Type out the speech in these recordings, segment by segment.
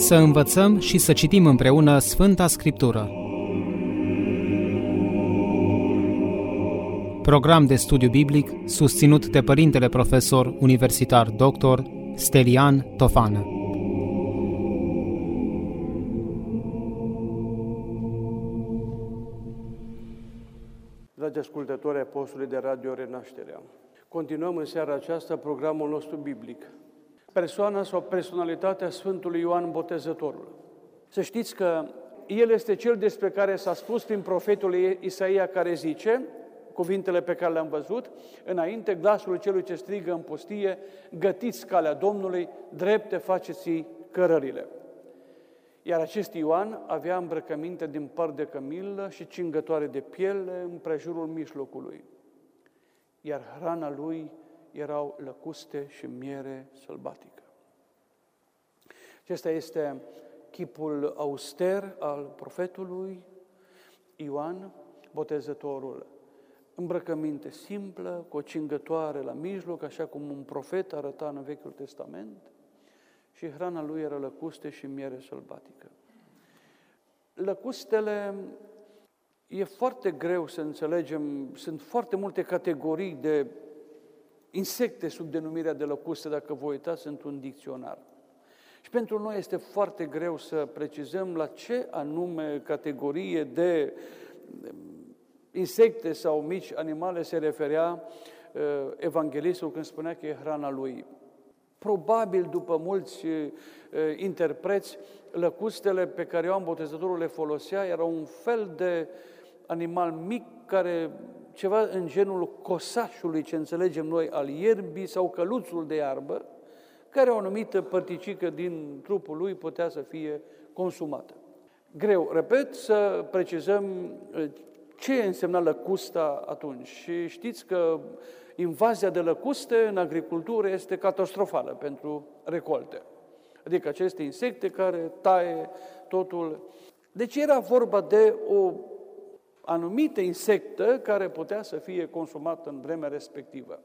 să învățăm și să citim împreună Sfânta Scriptură. Program de studiu biblic susținut de Părintele Profesor Universitar Dr. Stelian Tofană. Dragi ascultători ai postului de Radio Renașterea, continuăm în seara aceasta programul nostru biblic. Persoana sau personalitatea Sfântului Ioan Botezătorul. Să știți că el este cel despre care s-a spus prin profetul Isaia, care zice cuvintele pe care le-am văzut înainte: glasul celui ce strigă în pustie, gătiți calea Domnului, drepte faceți-i cărările. Iar acest Ioan avea îmbrăcăminte din păr de cămilă și cingătoare de piele împrejurul mijlocului, iar hrana lui erau lăcuste și miere sălbatică. Acesta este chipul auster al profetului Ioan Botezătorul. Îmbrăcăminte simplă, cu o cingătoare la mijloc, așa cum un profet arăta în Vechiul Testament, și hrana lui era lăcuste și miere sălbatică. Lăcustele, e foarte greu să înțelegem, sunt foarte multe categorii de insecte sub denumirea de lăcuste, dacă vă uitați într-un dicționar. Și pentru noi este foarte greu să precizăm la ce anume categorie de insecte sau mici animale se referea evanghelistul când spunea că e hrana lui. Probabil, după mulți interpreți, lăcustele pe care Ioan Botezătorul le folosea erau un fel de animal mic, care ceva în genul cosașului, ce înțelegem noi, al ierbii sau căluțul de iarbă, care o anumită părticică din trupul lui putea să fie consumată. Greu, repet, să precizăm ce însemna lăcusta atunci. Și știți că invazia de lăcuste în agricultură este catastrofală pentru recolte. Adică aceste insecte care taie totul. Deci era vorba de o anumită insectă care putea să fie consumată în vremea respectivă.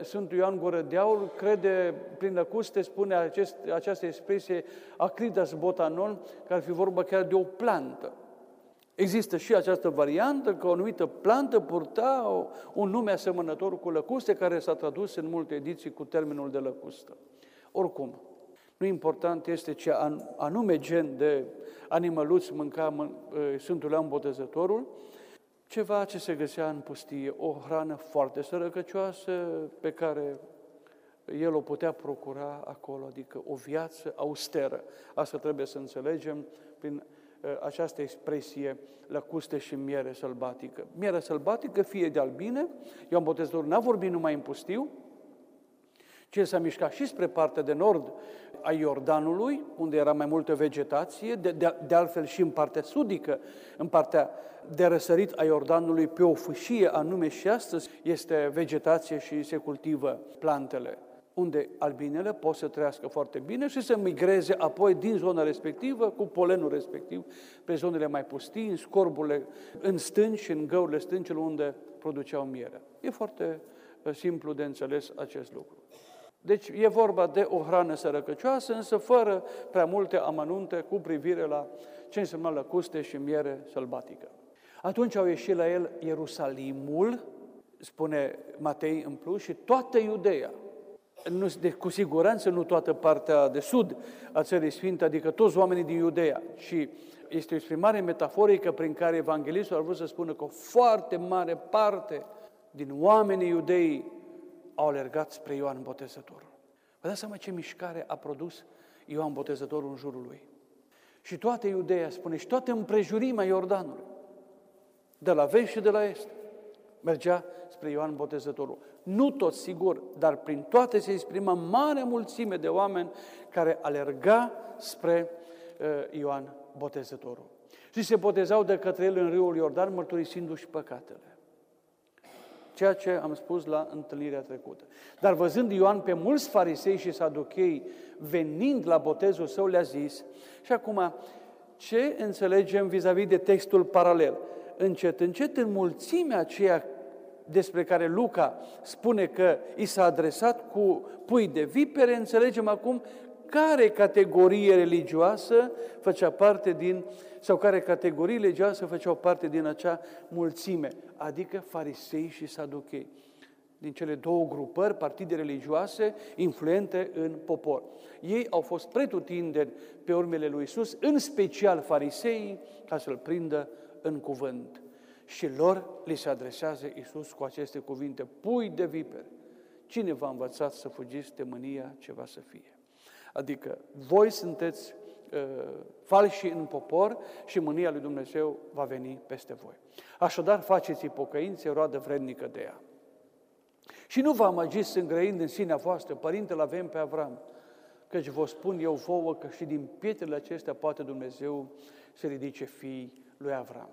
Sfântul Ioan Gură de Aur crede, prin lăcuste, spune această expresie acridas botanon, că ar fi vorba chiar de o plantă. Există și această variantă, că o anumită plantă purta un nume asemănător cu lăcuste, care s-a tradus în multe ediții cu termenul de lăcustă. Oricum, nu important este ce anume gen de animăluți mânca Sfântul Ioan Botezătorul, ceva ce se găsea în pustie, o hrană foarte sărăcăcioasă pe care el o putea procura acolo, adică o viață austeră. Asta trebuie să înțelegem prin această expresie lăcuste și miere sălbatică. Mierea sălbatică, fie de albine, Ioan Botezătorul n-a vorbit numai în pustiu, ci s-a mișcat și spre partea de nord a Iordanului, unde era mai multă vegetație, de altfel și în partea sudică, în partea de răsărit a Iordanului, pe o fâșie anume și astăzi este vegetație și se cultivă plantele, unde albinele pot să trăiască foarte bine și să migreze apoi din zona respectivă, cu polenul respectiv, pe zonele mai pustii, în scorburile, în stânci și în găurile stâncilor unde produceau mierea. E foarte simplu de înțeles acest lucru. Deci e vorba de o hrană sărăcăcioasă, însă fără prea multe amănunte cu privire la ce însemna lăcuste și miere sălbatică. Atunci au ieșit la el Ierusalimul, spune Matei în plus, și toată Iudeea. Cu siguranță nu toată partea de sud a Țării Sfinte, adică toți oamenii din Iudeea, ci este o exprimare metaforică prin care evanghelistul a vrut să spună că o foarte mare parte din oamenii iudei au alergat spre Ioan Botezătorul. Vă dați seama ce mișcare a produs Ioan Botezătorul în jurul lui. Și toată Iudeea, spune, și toată împrejurimea Iordanului, de la vest și de la est, mergea spre Ioan Botezătorul. Nu tot, sigur, dar prin toate se exprima mare mulțime de oameni care alerga spre Ioan Botezătorul. Și se botezau de către el în râul Iordan, mărturisindu-și păcatele. Ceea ce am spus la întâlnirea trecută. Dar văzând Ioan pe mulți farisei și saduchei venind la botezul său, le-a zis: și acum, ce înțelegem vis-a-vis de textul paralel? Încet, încet, în mulțimea aceea despre care Luca spune că i s-a adresat cu pui de vipere, înțelegem acum care categorie religioasă făcea parte din, sau care categorie religioasă făceau parte din acea mulțime, adică farisei și saduchei, din cele două grupări, partide religioase, influente în popor. Ei au fost pretutindeni pe urmele lui Iisus, în special fariseii, ca să-L prindă în cuvânt. Și lor li se adresează Iisus cu aceste cuvinte: pui de viperi, cine v-a învățat să fugiți de mânia ce va să fie? Adică voi sunteți falși în popor și mânia lui Dumnezeu va veni peste voi. Așadar faceți-i pocăințe, roadă vrednică de ea. Și nu vă amăgiți îngrăind în sinea voastră: părintele, avem pe Avram, căci vă spun eu vouă că și din pietrele acestea poate Dumnezeu să ridice fiii lui Avram.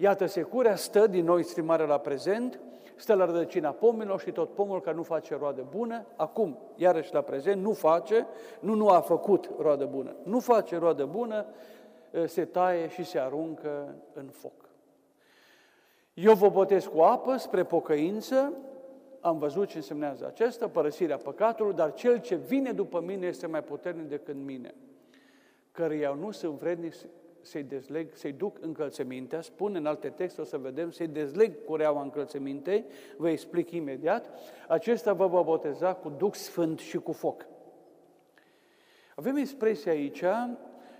Iată, securea stă din nou exprimarea la prezent, stă la rădăcina pomilor și tot pomul care nu face roadă bună, acum, iarăși la prezent, nu a făcut roadă bună, nu face roadă bună, se taie și se aruncă în foc. Eu vă botez cu apă spre pocăință, am văzut ce însemnează acesta, părăsirea păcatului, dar cel ce vine după mine este mai puternic decât mine, căruia nu sunt vrednic să-i dezleg, să-i duc încălțămintea. Spune în alte texte, o să vedem, să-i dezleg cureaua încălțămintei, vă explic imediat. Acesta vă va boteza cu Duh Sfânt și cu foc. Avem expresia aici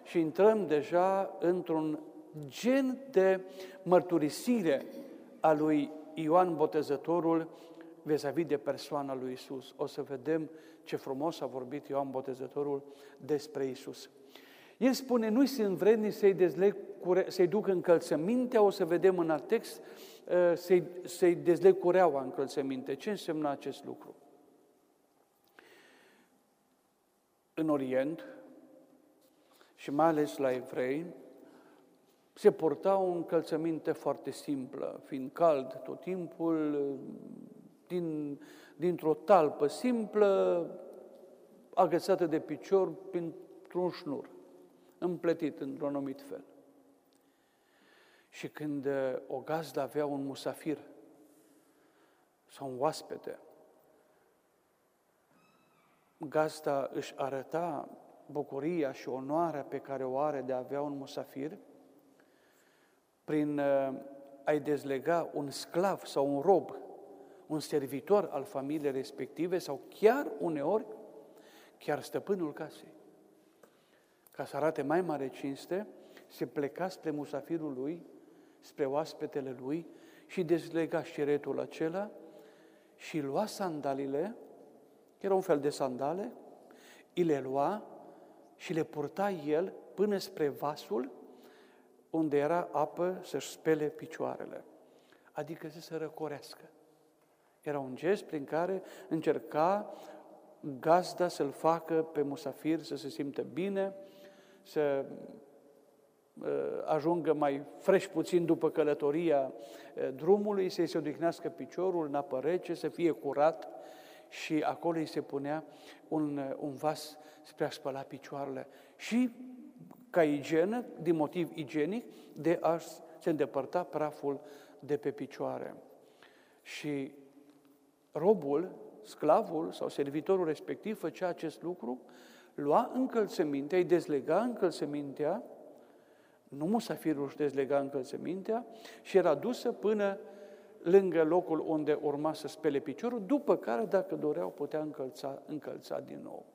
și intrăm deja într-un gen de mărturisire a lui Ioan Botezătorul vis-a-vis de persoana lui Iisus. O să vedem ce frumos a vorbit Ioan Botezătorul despre Iisus. El spune: nu sunt vrednic să-i duc încălțămintea, o să vedem în alt text, să-i dezleg cureaua încălțăminte. Ce însemna acest lucru? În Orient, și mai ales la evrei, se purta o încălțăminte foarte simplă, fiind cald tot timpul, dintr-o talpă simplă, agățată de picior, printr-un șnur, împletit într-un anumit fel. Și când o gazdă avea un musafir sau un oaspete, gazda își arăta bucuria și onoarea pe care o are de a avea un musafir prin a-i dezlega un sclav sau un rob, un servitor al familiei respective sau chiar uneori, chiar stăpânul casei. Ca să arate mai mare cinste, se pleca spre musafirul lui, spre oaspetele lui și dezlega șiretul acela și lua sandalile, era un fel de sandale, îi le lua și le purta el până spre vasul unde era apă să-și spele picioarele, adică să se răcorească. Era un gest prin care încerca gazda să-l facă pe musafir să se simtă bine, să ajungă mai fresh puțin după călătoria drumului, să-i se odihnească piciorul în apă rece, să fie curat și acolo îi se punea un vas spre a spăla picioarele. Și ca igienă, din motiv igienic, de a se îndepărta praful de pe picioare. Și robul, sclavul sau servitorul respectiv făcea acest lucru, lua încălțămintea, îi dezlega încălțămintea, nu musafirul își dezlega încălțămintea, și era dusă până lângă locul unde urma să spele piciorul, după care, dacă doreau, putea încălța din nou.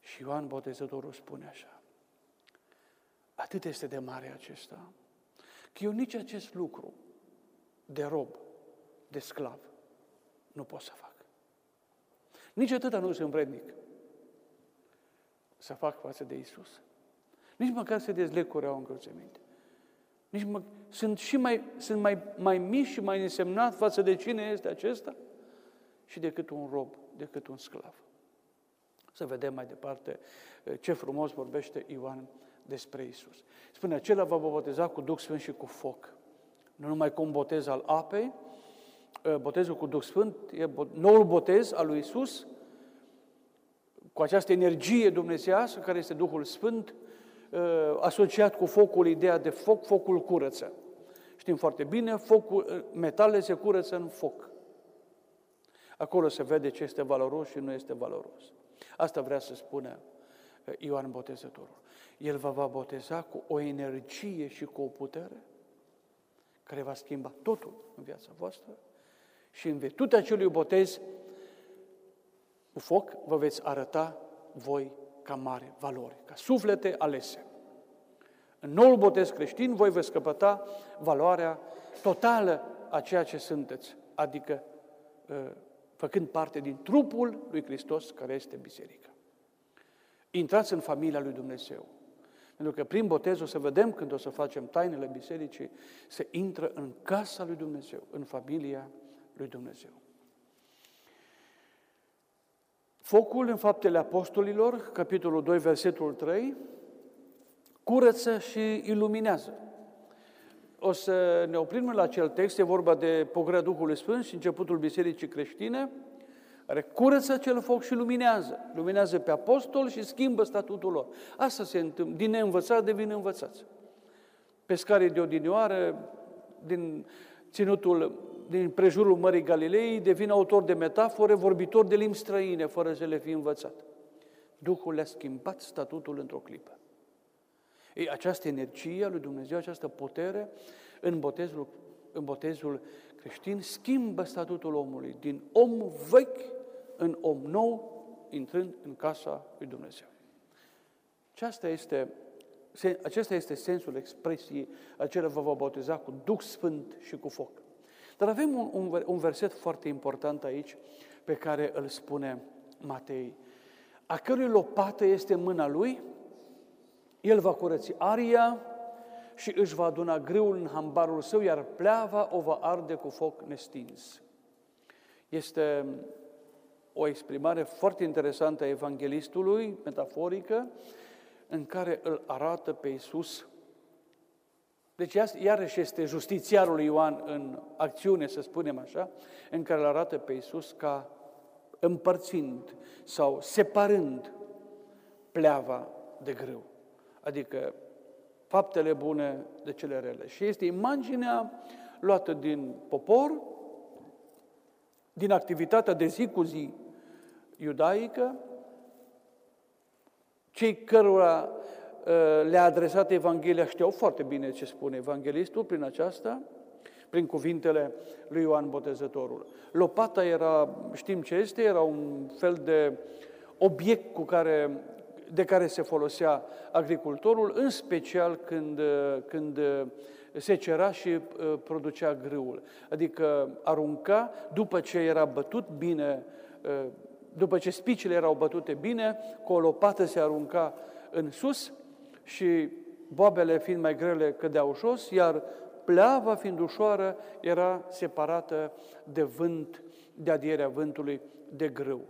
Și Ioan Botezătorul spune așa: atât este de mare acesta, că eu nici acest lucru de rob, de sclav, nu pot să fac. Nici atâta nu sunt vrednic să fac față de Iisus. Nici măcar să dezleg cureaua încălțăminte. Sunt mai mic și mai însemnat față de cine este acesta și decât un rob, decât un sclav. Să vedem mai departe ce frumos vorbește Ioan despre Iisus. Spune: acela va boteza cu Duh Sfânt și cu foc. Nu numai cu un botez al apei, botezul cu Duh Sfânt, noul botez al lui Iisus, cu această energie dumnezeiască care este Duhul Sfânt, asociat cu focul, ideea de foc, focul curăță. Știm foarte bine, metalele se curăță în foc. Acolo se vede ce este valoros și nu este valoros. Asta vrea să spună Ioan Botezătorul. El vă va boteza cu o energie și cu o putere care va schimba totul în viața voastră și în virtutea acelui botez cu foc vă veți arăta voi ca mare valori, ca suflete alese. În noul botez creștin voi veți căpăta valoarea totală a ceea ce sunteți, adică făcând parte din trupul lui Hristos care este biserica. Intrați în familia lui Dumnezeu. Pentru că prin botez o să vedem, când o să facem tainele bisericii, se intră în casa lui Dumnezeu, în familia lui Dumnezeu. Focul în Faptele Apostolilor, capitolul 2, versetul 3, curăță și iluminează. O să ne oprim la acel text, e vorba de pogorârea Duhului Sfânt și începutul bisericii creștine, care curăță acel foc și luminează. Luminează pe apostoli și schimbă statutul lor. Asta se întâmplă. Din neînvățați devin învățați. Pescarii de odinioară, din prejurul Mării Galilei, devin autori de metafore, vorbitori de limbi străine, fără să le fi învățat. Duhul le-a schimbat statutul într-o clipă. Ei, această energie a lui Dumnezeu, această putere în botezul creștin schimbă statutul omului din om vechi în om nou, intrând în casa lui Dumnezeu. Acesta este sensul expresiei acela vă va boteza cu Duh Sfânt și cu foc. Dar avem un verset foarte important aici pe care îl spune Matei. A cărui lopată este mâna lui, el va curăți aria și își va aduna greul în hambarul său, iar pleava o va arde cu foc nestins. Este o exprimare foarte interesantă a evanghelistului, metaforică, în care îl arată pe Iisus. Deci iarăși este justițiarul lui Ioan în acțiune, să spunem așa, în care îl arată pe Iisus ca împărțind sau separând pleava de grâu. Adică faptele bune de cele rele. Și este imaginea luată din popor, din activitatea de zi cu zi iudaică, cei cărora le-a adresat Evanghelia știau foarte bine ce spune evanghelistul prin cuvintele lui Ioan Botezătorul. Lopata era, știm ce este, era un fel de obiect de care se folosea agricultorul, în special când secera și producea grâul. Adică arunca, după ce era bătut bine, după ce spicile erau bătute bine, cu o lopată se arunca în sus și boabele fiind mai grele cădeau jos, iar pleava fiind ușoară era separată de vânt, de adierea vântului, de grâu.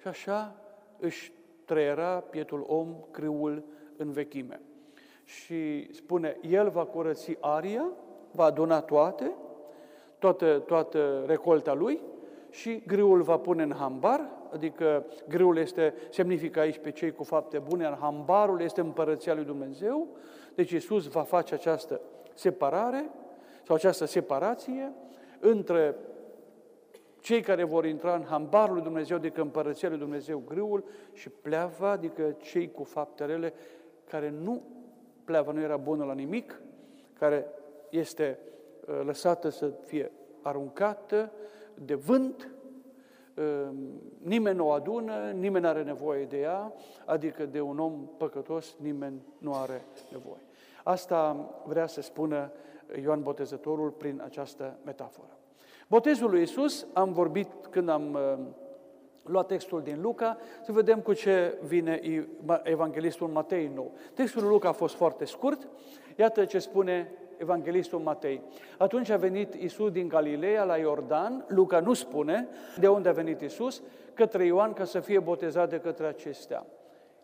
Și așa își trăiera pietul om grâul în vechime. Și spune, el va curăți aria, va aduna toată recolta lui și grâul va pune în hambar, adică grâul semnifică aici pe cei cu fapte bune, în hambarul este împărăția lui Dumnezeu, deci Iisus va face această separare sau această separație între cei care vor intra în hambarul lui Dumnezeu, adică împărăția lui Dumnezeu, grâul, și pleava, adică cei cu fapte rele, pleava nu era bună la nimic, care este lăsată să fie aruncată de vânt, nimeni nu o adună, nimeni nu are nevoie de ea, adică de un om păcătos nimeni nu are nevoie. Asta vrea să spună Ioan Botezătorul prin această metaforă. Botezul lui Iisus, am vorbit când am luat textul din Luca, să vedem cu ce vine evanghelistul Matei nou. Textul lui Luca a fost foarte scurt, iată ce spune evanghelistul Matei. Atunci a venit Iisus din Galileea la Iordan, Luca nu spune de unde a venit Iisus, către Ioan ca să fie botezat de către acestea.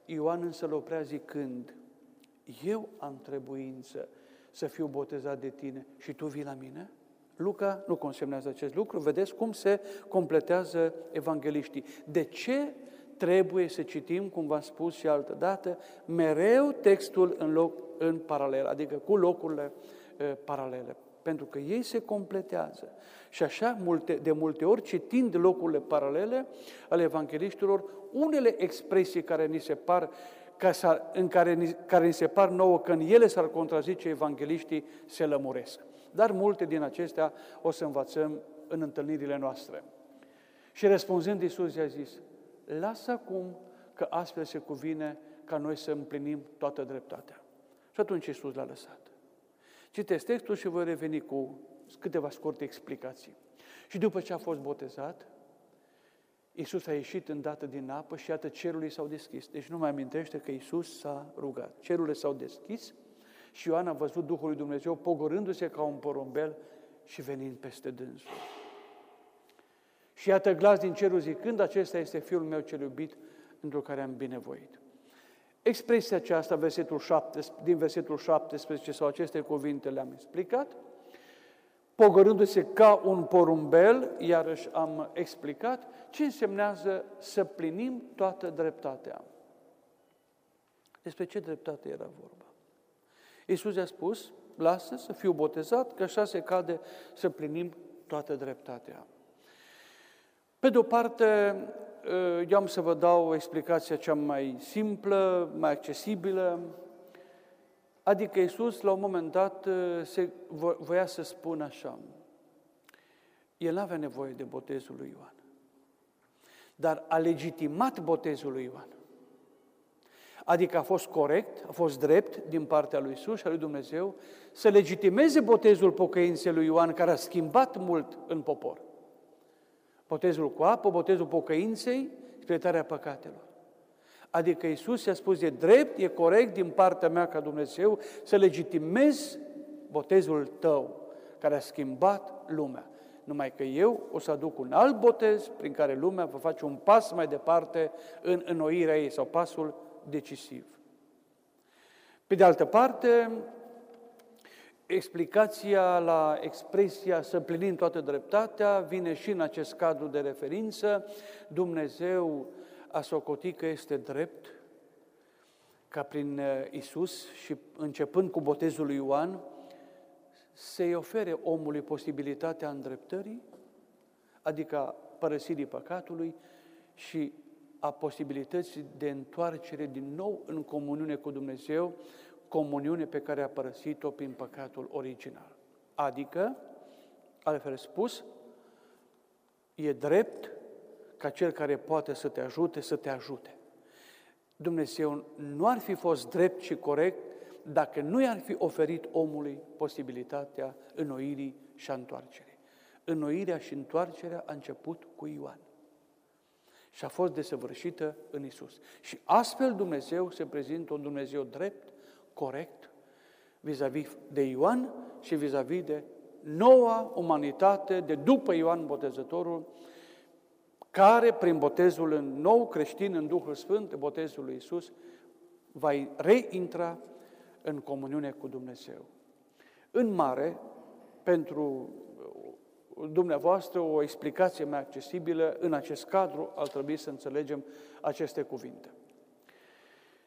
Ioan însă îl oprea zicând, eu am trebuință să fiu botezat de tine și tu vii la mine? Luca nu consemnează acest lucru, vedeți cum se completează evangeliștii. De ce trebuie să citim, cum v-am spus și altă dată, mereu textul în paralel, adică cu locurile paralele? pentru că ei se completează. Și așa, de multe ori, citind locurile paralele ale evangheliștilor, unele expresii care ni se par, care ni se par nouă că în ele s-ar contrazice evangheliștii, se lămuresc. Dar multe din acestea o să învățăm în întâlnirile noastre. Și răspunzând, Iisus i-a zis: lasă acum, că astfel se cuvine ca noi să împlinim toată dreptatea. Și atunci Iisus l-a lăsat. Citesc textul și voi reveni cu câteva scurte explicații. Și după ce a fost botezat, Iisus a ieșit îndată din apă și iată, cerurile s-au deschis. Deci nu mai amintește că Iisus s-a rugat. Cerurile s-au deschis și Ioan a văzut Duhul lui Dumnezeu pogorându-se ca un porumbel și venind peste dânsul. Și iată, glas din cerul zicând: acesta este Fiul meu cel iubit, într-o care am binevoit. Expresia aceasta din versetul 17 sau aceste cuvinte le-am explicat, pogorându-se ca un porumbel, iarăși am explicat ce însemnează să plinim toată dreptatea. Despre ce dreptate era vorba? Iisus i-a spus: lasă să fiu botezat, că așa se cade să plinim toată dreptatea. Pe de-o parte, eu am să vă dau explicația cea mai simplă, mai accesibilă, adică Iisus la un moment dat voia să spună așa: el nu avea nevoie de botezul lui Ioan, dar a legitimat botezul lui Ioan. Adică a fost corect, a fost drept din partea lui Iisus și a lui Dumnezeu să legitimeze botezul pocăinței lui Ioan, care a schimbat mult în popor. Botezul cu apă, botezul pocăinței, iertarea păcatelor. Adică Iisus i-a spus: e drept, e corect din partea mea ca Dumnezeu să legitimez botezul tău, care a schimbat lumea. Numai că eu o să aduc un alt botez prin care lumea va face un pas mai departe în înnoirea ei, sau pasul decisiv. Pe de altă parte, explicația la expresia să împlinim toată dreptatea vine și în acest cadru de referință. Dumnezeu a socotit că este drept ca prin Iisus și începând cu botezul lui Ioan să-i ofere omului posibilitatea îndreptării, adică a părăsirii păcatului și a posibilității de întoarcere din nou în comuniune cu Dumnezeu, comuniune pe care a părăsit-o prin păcatul original. Adică, altfel spus, e drept ca cel care poate să te ajute, să te ajute. Dumnezeu nu ar fi fost drept și corect dacă nu i-ar fi oferit omului posibilitatea înnoirii și a întoarcerii. Înnoirea și întoarcerea a început cu Ioan și a fost desăvârșită în Iisus. Și astfel Dumnezeu se prezintă un Dumnezeu drept, corect, vis-a-vis de Ioan și vis-a-vis de noua umanitate de după Ioan Botezătorul, care prin botezul în nou creștin, în Duhul Sfânt, botezul lui Iisus, va reintra în comuniune cu Dumnezeu. În mare, pentru dumneavoastră, o explicație mai accesibilă, în acest cadru ar trebui să înțelegem aceste cuvinte.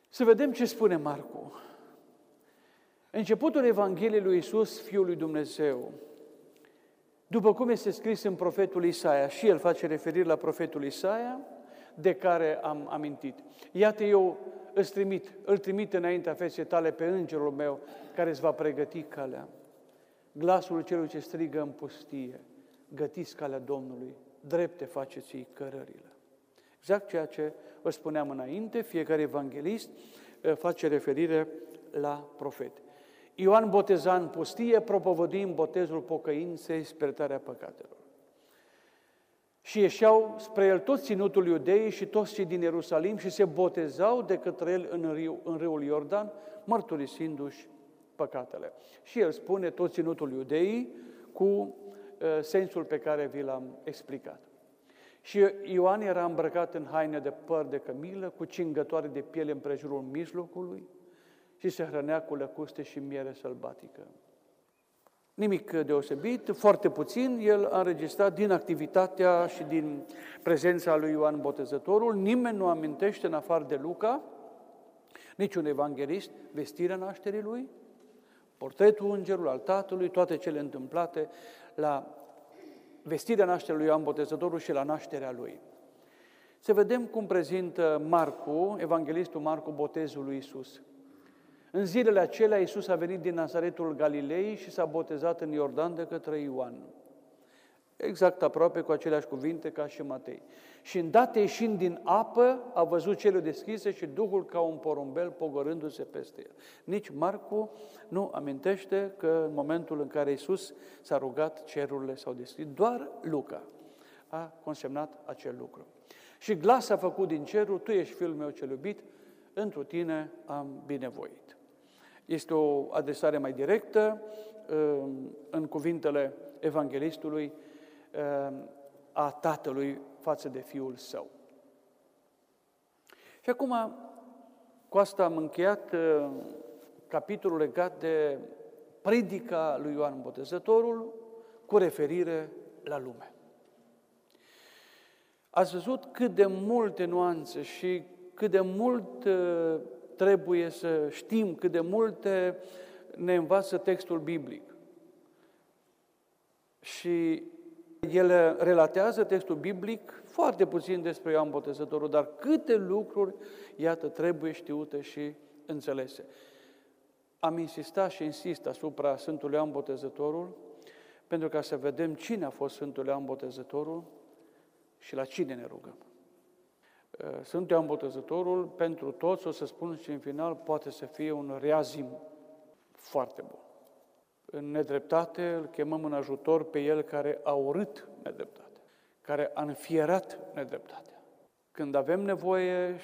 Să vedem ce spune Marcu. Începutul Evangheliei lui Iisus, Fiul lui Dumnezeu, după cum este scris în profetul Isaia, și el face referire la profetul Isaia, de care am amintit. Iată, eu îl trimit înaintea feței tale pe îngerul meu, care îți va pregăti calea. Glasul celui ce strigă în pustie: gătiți calea Domnului, drepte faceți-i cărările. Exact ceea ce vă spuneam înainte, fiecare evanghelist face referire la profet. Ioan boteza în pustie, propovăduind botezul pocăinței, iertarea păcatelor. Și ieșeau spre el tot ținutul iudeii și toți cei din Ierusalim și se botezau de către el în râul Iordan, mărturisindu-și păcatele. Și el spune tot ținutul iudeii cu sensul pe care vi l-am explicat. Și Ioan era îmbrăcat în haine de păr de cămilă, cu cingătoare de piele împrejurul mijlocului, și se hrănea cu lăcuste și miere sălbatică. Nimic deosebit, foarte puțin, el a înregistrat din activitatea și din prezența lui Ioan Botezătorul. Nimeni nu amintește, în afară de Luca, niciun evanghelist, vestirea nașterii lui, Portretul Îngerului al Tatălui, toate cele întâmplate la vestirea nașterii lui Ioan Botezătorul și la nașterea lui. Să vedem cum prezintă Marcu, evanghelistul Marcu, botezul lui Iisus. În zilele acelea, Iisus a venit din Nazaretul Galilei și s-a botezat în Iordan de către Ioan. Exact aproape cu aceleași cuvinte ca și Matei. Și îndată ieșind din apă, a văzut cele deschise și Duhul ca un porumbel pogorându-se peste el. Nici Marcu nu amintește că în momentul în care Iisus s-a rugat, cerurile s-au deschis. Doar Luca a consemnat acel lucru. Și glas a făcut din cerul: Tu ești Fiul meu cel iubit, întru tine am binevoit. Este o adresare mai directă în cuvintele evanghelistului a Tatălui față de Fiul Său. Și acum, cu asta am încheiat capitolul legat de predica lui Ioan Botezătorul cu referire la lume. Ați văzut cât de multe nuanțe și cât de mult trebuie să știm, cât de multe ne învață textul biblic. Și el relatează textul biblic foarte puțin despre Ioan Botezătorul, dar câte lucruri, iată, trebuie știute și înțelese. Am insistat și insist asupra Sfântului Ioan Botezătorul, pentru ca să vedem cine a fost Sfântul Ioan Botezătorul și la cine ne rugăm. Sfântul Ioan Botezătorul, pentru toți, o să spun și în final, poate să fie un reazim foarte bun. În nedreptate îl chemăm în ajutor pe el care a urât nedreptate, care a înfierat nedreptatea. Când avem nevoie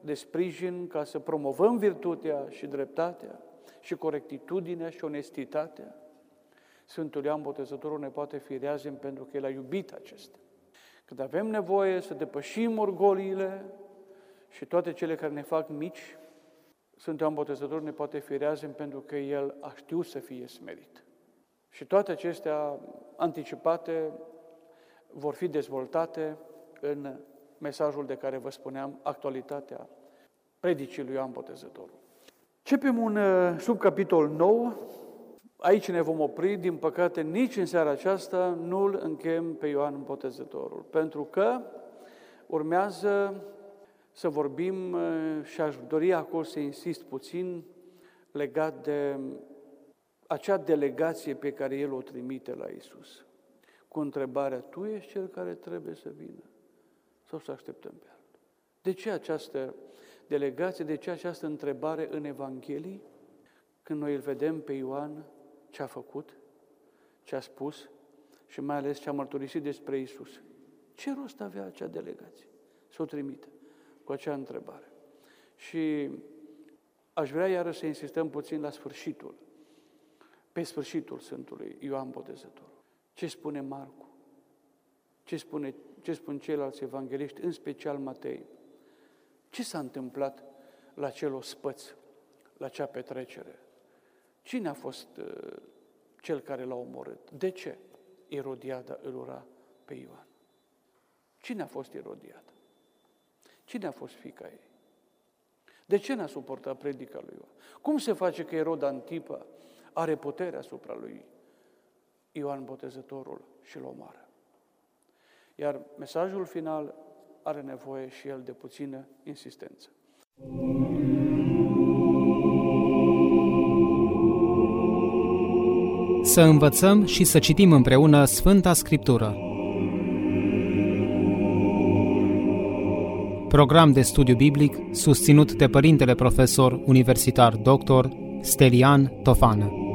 de sprijin ca să promovăm virtutea și dreptatea și corectitudinea și onestitatea, Sfântul Ioan Botezătorul ne poate fi reazim pentru că el a iubit acestea. Când avem nevoie să depășim orgoliile și toate cele care ne fac mici, Sfântul Ioan Botezătorul ne poate fi reazim pentru că el a știut să fie smerit. Și toate acestea anticipate vor fi dezvoltate în mesajul de care vă spuneam, actualitatea predicii lui Ioan Botezătorul. Începem un subcapitol nou. Aici ne vom opri, din păcate nici în seara aceasta nu-l încheiem pe Ioan Botezătorul, pentru că urmează să vorbim și aș dori acolo să insist puțin legat de acea delegație pe care el o trimite la Iisus. Cu întrebarea: Tu ești cel care trebuie să vină sau să așteptăm pe altul? De ce această delegație, de ce această întrebare în Evanghelii, când noi îl vedem pe Ioan ce a făcut, ce a spus și mai ales ce a mărturisit despre Iisus? Ce rost avea acea delegație să o trimite cu acea întrebare? Și aș vrea iarăși să insistăm puțin la sfârșitul, pe sfârșitul Sfântului Ioan Botezătorul. Ce spune Marcu? Ce spun ceilalți evangeliști, în special Matei? Ce s-a întâmplat la acel ospăț, la acea petrecere? Cine a fost cel care l-a omorât? De ce Irodiada îl ura pe Ioan? Cine a fost Irodiada? Cine a fost fiica ei? De ce n-a suportat predica lui Ioan? Cum se face că Irod Antipa are putere asupra lui Ioan Botezătorul și îl omoară? Iar mesajul final are nevoie și el de puțină insistență. Să învățăm și să citim împreună Sfânta Scriptură. Program de studiu biblic susținut de Părintele Profesor Universitar Dr. Stelian Tofană.